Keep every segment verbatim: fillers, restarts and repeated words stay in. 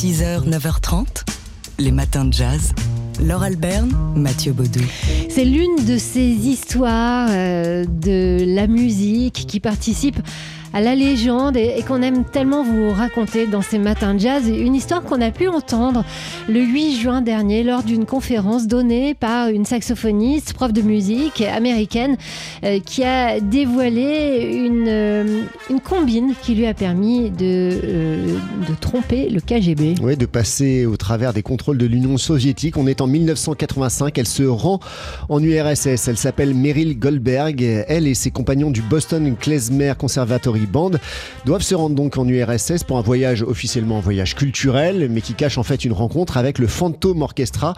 six heures, neuf heures trente, les matins de jazz. Laure Alberne, Mathieu Baudou. C'est l'une de ces histoires euh, de la musique qui participe à la légende et, et qu'on aime tellement vous raconter dans ces matins de jazz. Une histoire qu'on a pu entendre le huit juin dernier lors d'une conférence donnée par une saxophoniste, prof de musique américaine, euh, qui a dévoilé une, euh, une combine qui lui a permis de, euh, de tromper le K G B. Oui, de passer au travers des contrôles de l'Union soviétique. On est en mille neuf cent quatre-vingt-cinq, elle se rend en U R S S. Elle s'appelle Merryl Goldberg. Elle et ses compagnons du Boston Klezmer Conservatory Band doivent se rendre donc en U R S S pour un voyage officiellement un voyage culturel, mais qui cache en fait une rencontre avec le Phantom Orchestra,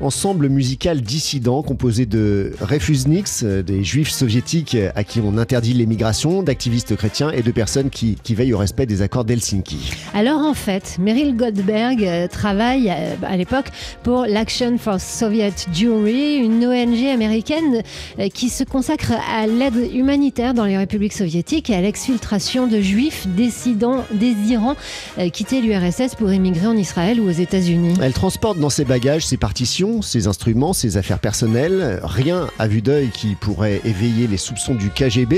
ensemble musical dissident composé de refusniks, des juifs soviétiques à qui on interdit l'émigration, d'activistes chrétiens et de personnes qui, qui veillent au respect des accords d'Helsinki. Alors en fait, Merryl Goldberg travaille à l'époque pour l'Action for Soviet Jewry, une O N G américaine qui se consacre à l'aide humanitaire dans les républiques soviétiques et à l'exfiltration de juifs décidant, désirant euh, quitter l'U R S S pour émigrer en Israël ou aux États-Unis. Elle transporte dans ses bagages ses partitions, ses instruments, ses affaires personnelles. Rien à vue d'œil qui pourrait éveiller les soupçons du K G B.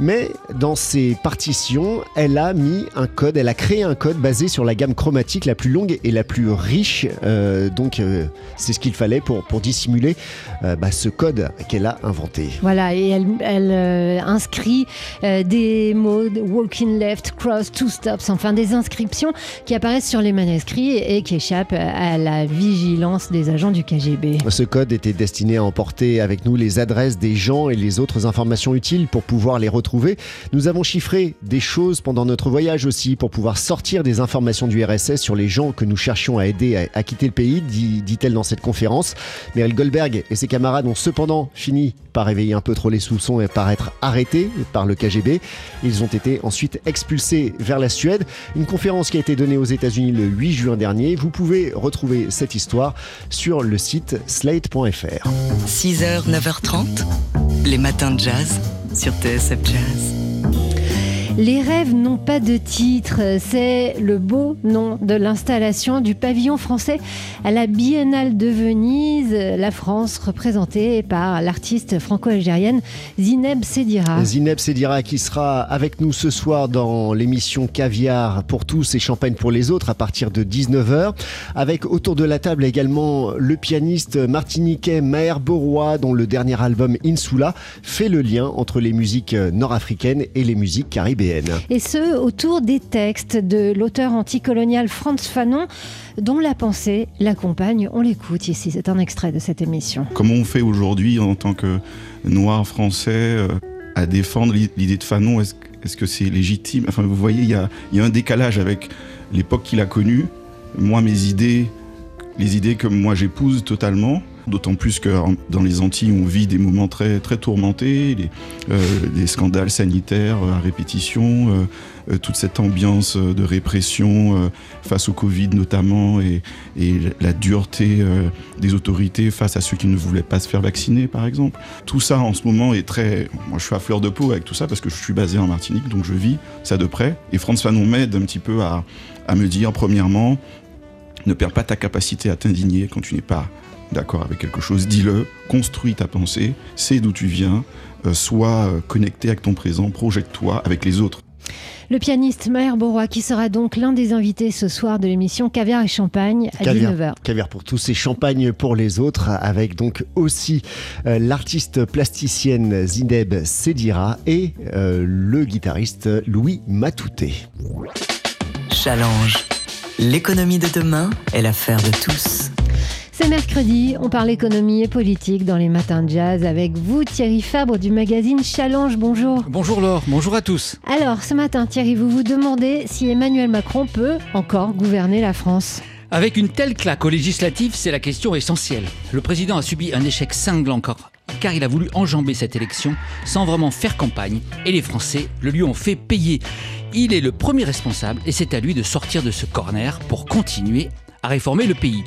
Mais dans ses partitions, elle a mis un code, elle a créé un code basé sur la gamme chromatique la plus longue et la plus riche. Euh, donc euh, c'est ce qu'il fallait pour, pour dissimuler euh, bah, ce code qu'elle a inventé. Voilà, et elle, elle euh, inscrit euh, des mots walking left, cross, two stops, enfin des inscriptions qui apparaissent sur les manuscrits et qui échappent à la vigilance des agents du K G B. Ce code était destiné à emporter avec nous les adresses des gens et les autres informations utiles pour pouvoir les retrouver. Nous avons chiffré des choses pendant notre voyage aussi pour pouvoir sortir des informations du R S S sur les gens que nous cherchions à aider à, à quitter le pays, dit, dit-elle dans cette conférence. Merryl Goldberg et ses camarades ont cependant fini par réveiller un peu trop les soupçons et par être arrêtés par le K G B. Ils ont été ensuite expulsés vers la Suède. Une conférence qui a été donnée aux États-Unis le huit juin dernier. Vous pouvez retrouver cette histoire sur le site slate point f r. six heures, neuf heures trente, les matins de jazz sur T S F Jazz. Les rêves n'ont pas de titre, c'est le beau nom de l'installation du pavillon français à la Biennale de Venise, la France représentée par l'artiste franco-algérienne Zineb Sedira. Zineb Sedira qui sera avec nous ce soir dans l'émission Caviar pour tous et Champagne pour les autres à partir de dix-neuf heures, avec autour de la table également le pianiste martiniquais Maher Beauroy, dont le dernier album Insula fait le lien entre les musiques nord-africaines et les musiques caribéennes. Et ce, autour des textes de l'auteur anticolonial Frantz Fanon, dont la pensée l'accompagne. On l'écoute ici, c'est un extrait de cette émission. Comment on fait aujourd'hui en tant que Noir français à défendre l'idée de Fanon ? Est-ce, est-ce que c'est légitime ? Enfin, vous voyez, il y a, y a un décalage avec l'époque qu'il a connue. Moi, mes idées, les idées que moi j'épouse totalement. D'autant plus que dans les Antilles, on vit des moments très, très tourmentés, les, euh, des scandales sanitaires à répétition, euh, toute cette ambiance de répression euh, face au Covid notamment, et, et la dureté euh, des autorités face à ceux qui ne voulaient pas se faire vacciner, par exemple. Tout ça, en ce moment, est très... Moi, je suis à fleur de peau avec tout ça, parce que je suis basé en Martinique, donc je vis ça de près. Et Frantz Fanon m'aide un petit peu à, à me dire, premièrement, ne perds pas ta capacité à t'indigner quand tu n'es pas... d'accord avec quelque chose, dis-le, construis ta pensée, sais d'où tu viens, euh, sois connecté avec ton présent, projette-toi avec les autres. Le pianiste Maher Beauroy qui sera donc l'un des invités ce soir de l'émission Caviar et Champagne à dix-neuf heures. Caviar pour tous et Champagne pour les autres, avec donc aussi euh, l'artiste plasticienne Zineb Sedira et euh, le guitariste Louis Matouté. Challenge. L'économie de demain est l'affaire de tous. C'est mercredi, on parle économie et politique dans les matins de jazz avec vous, Thierry Fabre du magazine Challenge. Bonjour. Bonjour Laure, bonjour à tous. Alors ce matin Thierry, vous vous demandez si Emmanuel Macron peut encore gouverner la France. Avec une telle claque aux législatives, c'est la question essentielle. Le président a subi un échec cinglant encore, car il a voulu enjamber cette élection sans vraiment faire campagne et les Français le lui ont fait payer. Il est le premier responsable et c'est à lui de sortir de ce corner pour continuer à réformer le pays.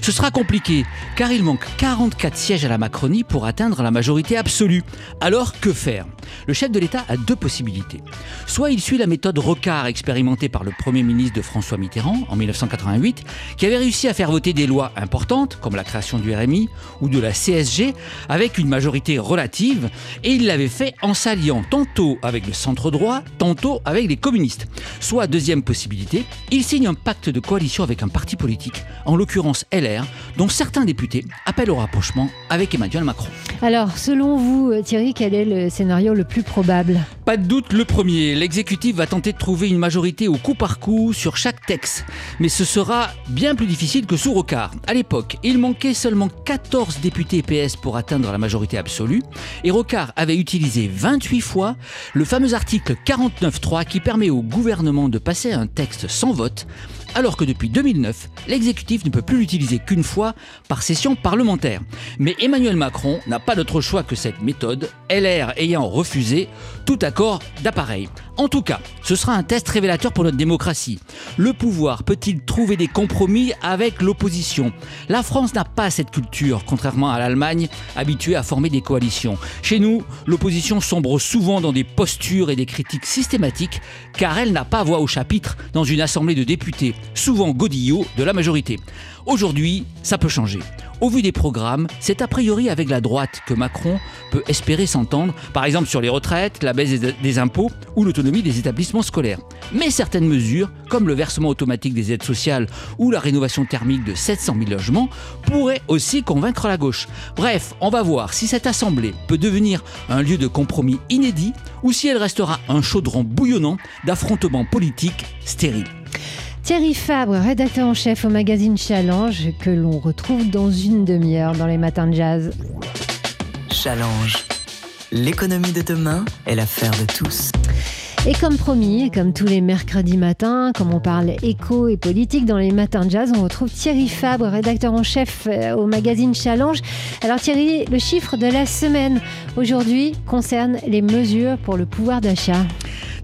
Ce sera compliqué, car il manque quarante-quatre sièges à la Macronie pour atteindre la majorité absolue. Alors, que faire? Le chef de l'État a deux possibilités. Soit il suit la méthode Rocard expérimentée par le Premier ministre de François Mitterrand en mille neuf cent quatre-vingt-huit, qui avait réussi à faire voter des lois importantes, comme la création du R M I ou de la C S G, avec une majorité relative, et il l'avait fait en s'alliant tantôt avec le centre droit, tantôt avec les communistes. Soit, deuxième possibilité, il signe un pacte de coalition avec un parti politique, en l'occurrence L R, dont certains députés appellent au rapprochement avec Emmanuel Macron. Alors, selon vous, Thierry, quel est le scénario le plus probable? Pas de doute, le premier. L'exécutif va tenter de trouver une majorité au coup par coup sur chaque texte. Mais ce sera bien plus difficile que sous Rocard. À l'époque, il manquait seulement quatorze députés P S pour atteindre la majorité absolue. Et Rocard avait utilisé vingt-huit fois le fameux article quarante-neuf point trois qui permet au gouvernement de passer un texte sans vote, alors que depuis deux mille neuf, l'exécutif ne peut plus l'utiliser qu'une fois par session parlementaire. Mais Emmanuel Macron n'a pas d'autre choix que cette méthode, L R ayant refusé tout accord d'appareil. En tout cas, ce sera un test révélateur pour notre démocratie. Le pouvoir peut-il trouver des compromis avec l'opposition? La France n'a pas cette culture, contrairement à l'Allemagne, habituée à former des coalitions. Chez nous, l'opposition sombre souvent dans des postures et des critiques systématiques, car elle n'a pas voix au chapitre dans une assemblée de députés, souvent godillots de la majorité. Aujourd'hui, ça peut changer. Au vu des programmes, c'est a priori avec la droite que Macron peut espérer s'entendre, par exemple sur les retraites, la baisse des impôts ou l'autonomie des établissements scolaires. Mais certaines mesures, comme le versement automatique des aides sociales ou la rénovation thermique de sept cent mille logements, pourraient aussi convaincre la gauche. Bref, on va voir si cette assemblée peut devenir un lieu de compromis inédit ou si elle restera un chaudron bouillonnant d'affrontements politiques stériles. Thierry Fabre, rédacteur en chef au magazine Challenge, que l'on retrouve dans une demi-heure dans les matins de jazz. Challenge. L'économie de demain est l'affaire de tous. Et comme promis, comme tous les mercredis matins, comme on parle éco et politique dans les matins de jazz, on retrouve Thierry Fabre, rédacteur en chef au magazine Challenge. Alors Thierry, le chiffre de la semaine aujourd'hui concerne les mesures pour le pouvoir d'achat.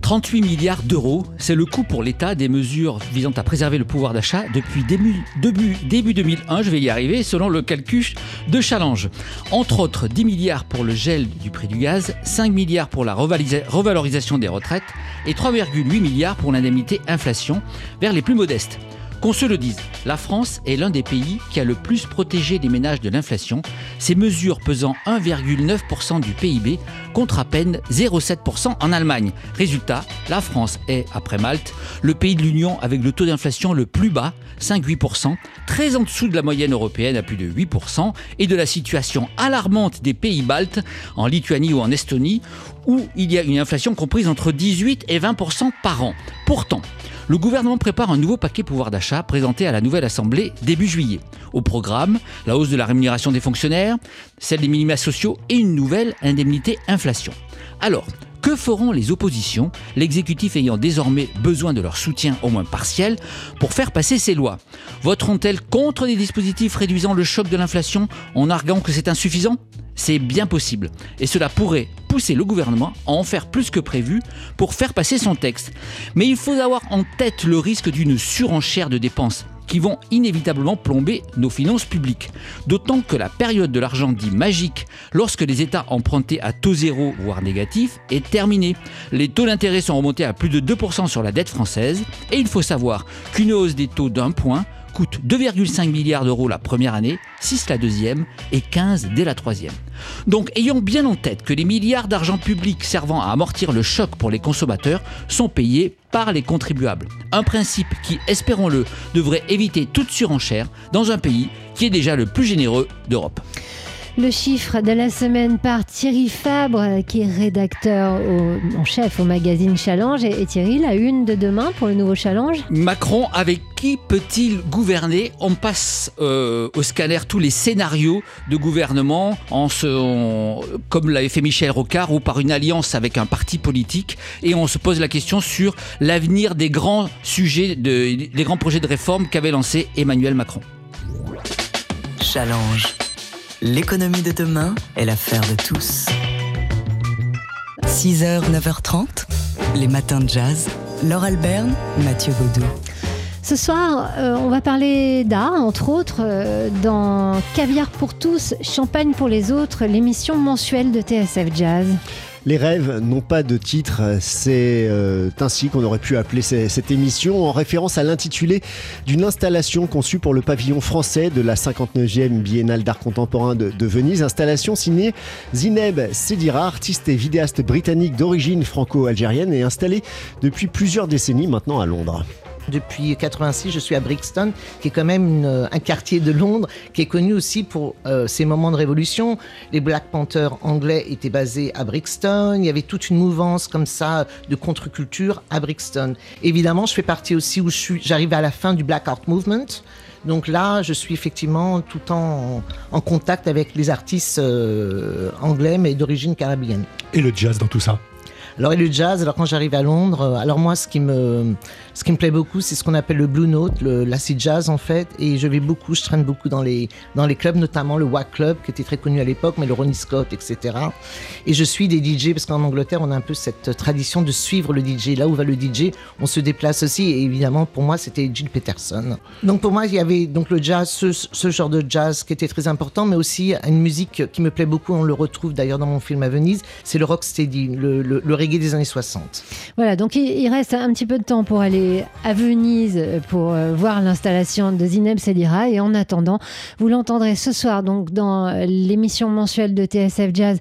trente-huit milliards d'euros, c'est le coût pour l'État des mesures visant à préserver le pouvoir d'achat depuis début, début, début deux mille un, je vais y arriver, selon le calcul de Challenge. Entre autres, dix milliards pour le gel du prix du gaz, cinq milliards pour la revalorisation des retraites et trois virgule huit milliards pour l'indemnité inflation vers les plus modestes. Qu'on se le dise, la France est l'un des pays qui a le plus protégé les ménages de l'inflation, ces mesures pesant un virgule neuf pour cent du P I B contre à peine zéro virgule sept pour cent en Allemagne. Résultat, la France est, après Malte, le pays de l'Union avec le taux d'inflation le plus bas, cinq virgule huit pour cent, très en dessous de la moyenne européenne à plus de huit pour cent, et de la situation alarmante des pays baltes, en Lituanie ou en Estonie, où il y a une inflation comprise entre dix-huit et vingt pour cent par an. Pourtant, le gouvernement prépare un nouveau paquet pouvoir d'achat présenté à la nouvelle Assemblée début juillet. Au programme, la hausse de la rémunération des fonctionnaires, celle des minima sociaux et une nouvelle indemnité inflation. Alors, que feront les oppositions, l'exécutif ayant désormais besoin de leur soutien au moins partiel pour faire passer ces lois? Voteront-elles contre des dispositifs réduisant le choc de l'inflation en arguant que c'est insuffisant? C'est bien possible, et cela pourrait pousser le gouvernement à en faire plus que prévu pour faire passer son texte. Mais il faut avoir en tête le risque d'une surenchère de dépenses qui vont inévitablement plomber nos finances publiques. D'autant que la période de l'argent dit magique, lorsque les États empruntaient à taux zéro voire négatif, est terminée. Les taux d'intérêt sont remontés à plus de deux pour cent sur la dette française, et il faut savoir qu'une hausse des taux d'un point coûte deux virgule cinq milliards d'euros la première année, six la deuxième et quinze dès la troisième. Donc ayons bien en tête que les milliards d'argent public servant à amortir le choc pour les consommateurs sont payés par les contribuables. Un principe qui, espérons-le, devrait éviter toute surenchère dans un pays qui est déjà le plus généreux d'Europe. Le chiffre de la semaine par Thierry Fabre, qui est rédacteur au, en chef au magazine Challenge. Et, et Thierry, la une de demain pour le nouveau Challenge. Macron, avec qui peut-il gouverner? On passe euh, au scanner tous les scénarios de gouvernement, en se, on, comme l'avait fait Michel Rocard, ou par une alliance avec un parti politique. Et on se pose la question sur l'avenir des grands sujets, de, des grands projets de réforme qu'avait lancé Emmanuel Macron. Challenge. L'économie de demain est l'affaire de tous. six heures, neuf heures trente, les matins de jazz. Laure Alberne, Mathieu Baudou. Ce soir, euh, on va parler d'art, entre autres, euh, dans Caviar pour tous, Champagne pour les autres, l'émission mensuelle de T S F Jazz. Les rêves n'ont pas de titre, c'est euh, ainsi qu'on aurait pu appeler cette émission, en référence à l'intitulé d'une installation conçue pour le pavillon français de la cinquante-neuvième Biennale d'art contemporain de, de Venise, installation signée Zineb Sedira, artiste et vidéaste britannique d'origine franco-algérienne et installée depuis plusieurs décennies maintenant à Londres. Depuis quatre-vingt-six, je suis à Brixton, qui est quand même une, un quartier de Londres qui est connu aussi pour euh, ses moments de révolution. Les Black Panthers anglais étaient basés à Brixton. Il y avait toute une mouvance comme ça de contre-culture à Brixton. Évidemment, je fais partie aussi où je suis, j'arrive à la fin du Black Art Movement. Donc là, je suis effectivement tout le temps en, en contact avec les artistes euh, anglais, mais d'origine caribéenne. Et le jazz dans tout ça ? Alors, et le jazz, alors quand j'arrive à Londres, alors moi, ce qui me, ce qui me plaît beaucoup, c'est ce qu'on appelle le Blue Note, l'acid jazz en fait, et je vais beaucoup, je traîne beaucoup dans les, dans les clubs, notamment le Wah Club, qui était très connu à l'époque, mais le Ronnie Scott, et cetera. Et je suis des D J, parce qu'en Angleterre, on a un peu cette tradition de suivre le D J. Là où va le D J, on se déplace aussi, et évidemment, pour moi, c'était Gilles Peterson. Donc pour moi, il y avait donc le jazz, ce, ce genre de jazz qui était très important, mais aussi une musique qui me plaît beaucoup, on le retrouve d'ailleurs dans mon film à Venise, c'est le rocksteady, le, le, le des années soixante. Voilà, donc il reste un petit peu de temps pour aller à Venise pour voir l'installation de Zineb Sedira, et en attendant, vous l'entendrez ce soir donc dans l'émission mensuelle de T S F Jazz,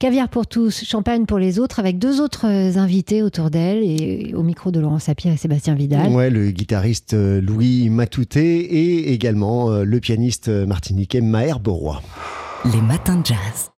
Caviar pour tous, Champagne pour les autres, avec deux autres invités autour d'elle et au micro de Laurent Sapir et Sébastien Vidal. Ouais, le guitariste Louis Matouté et également le pianiste martiniquais Maher Beauroy. Les matins de jazz.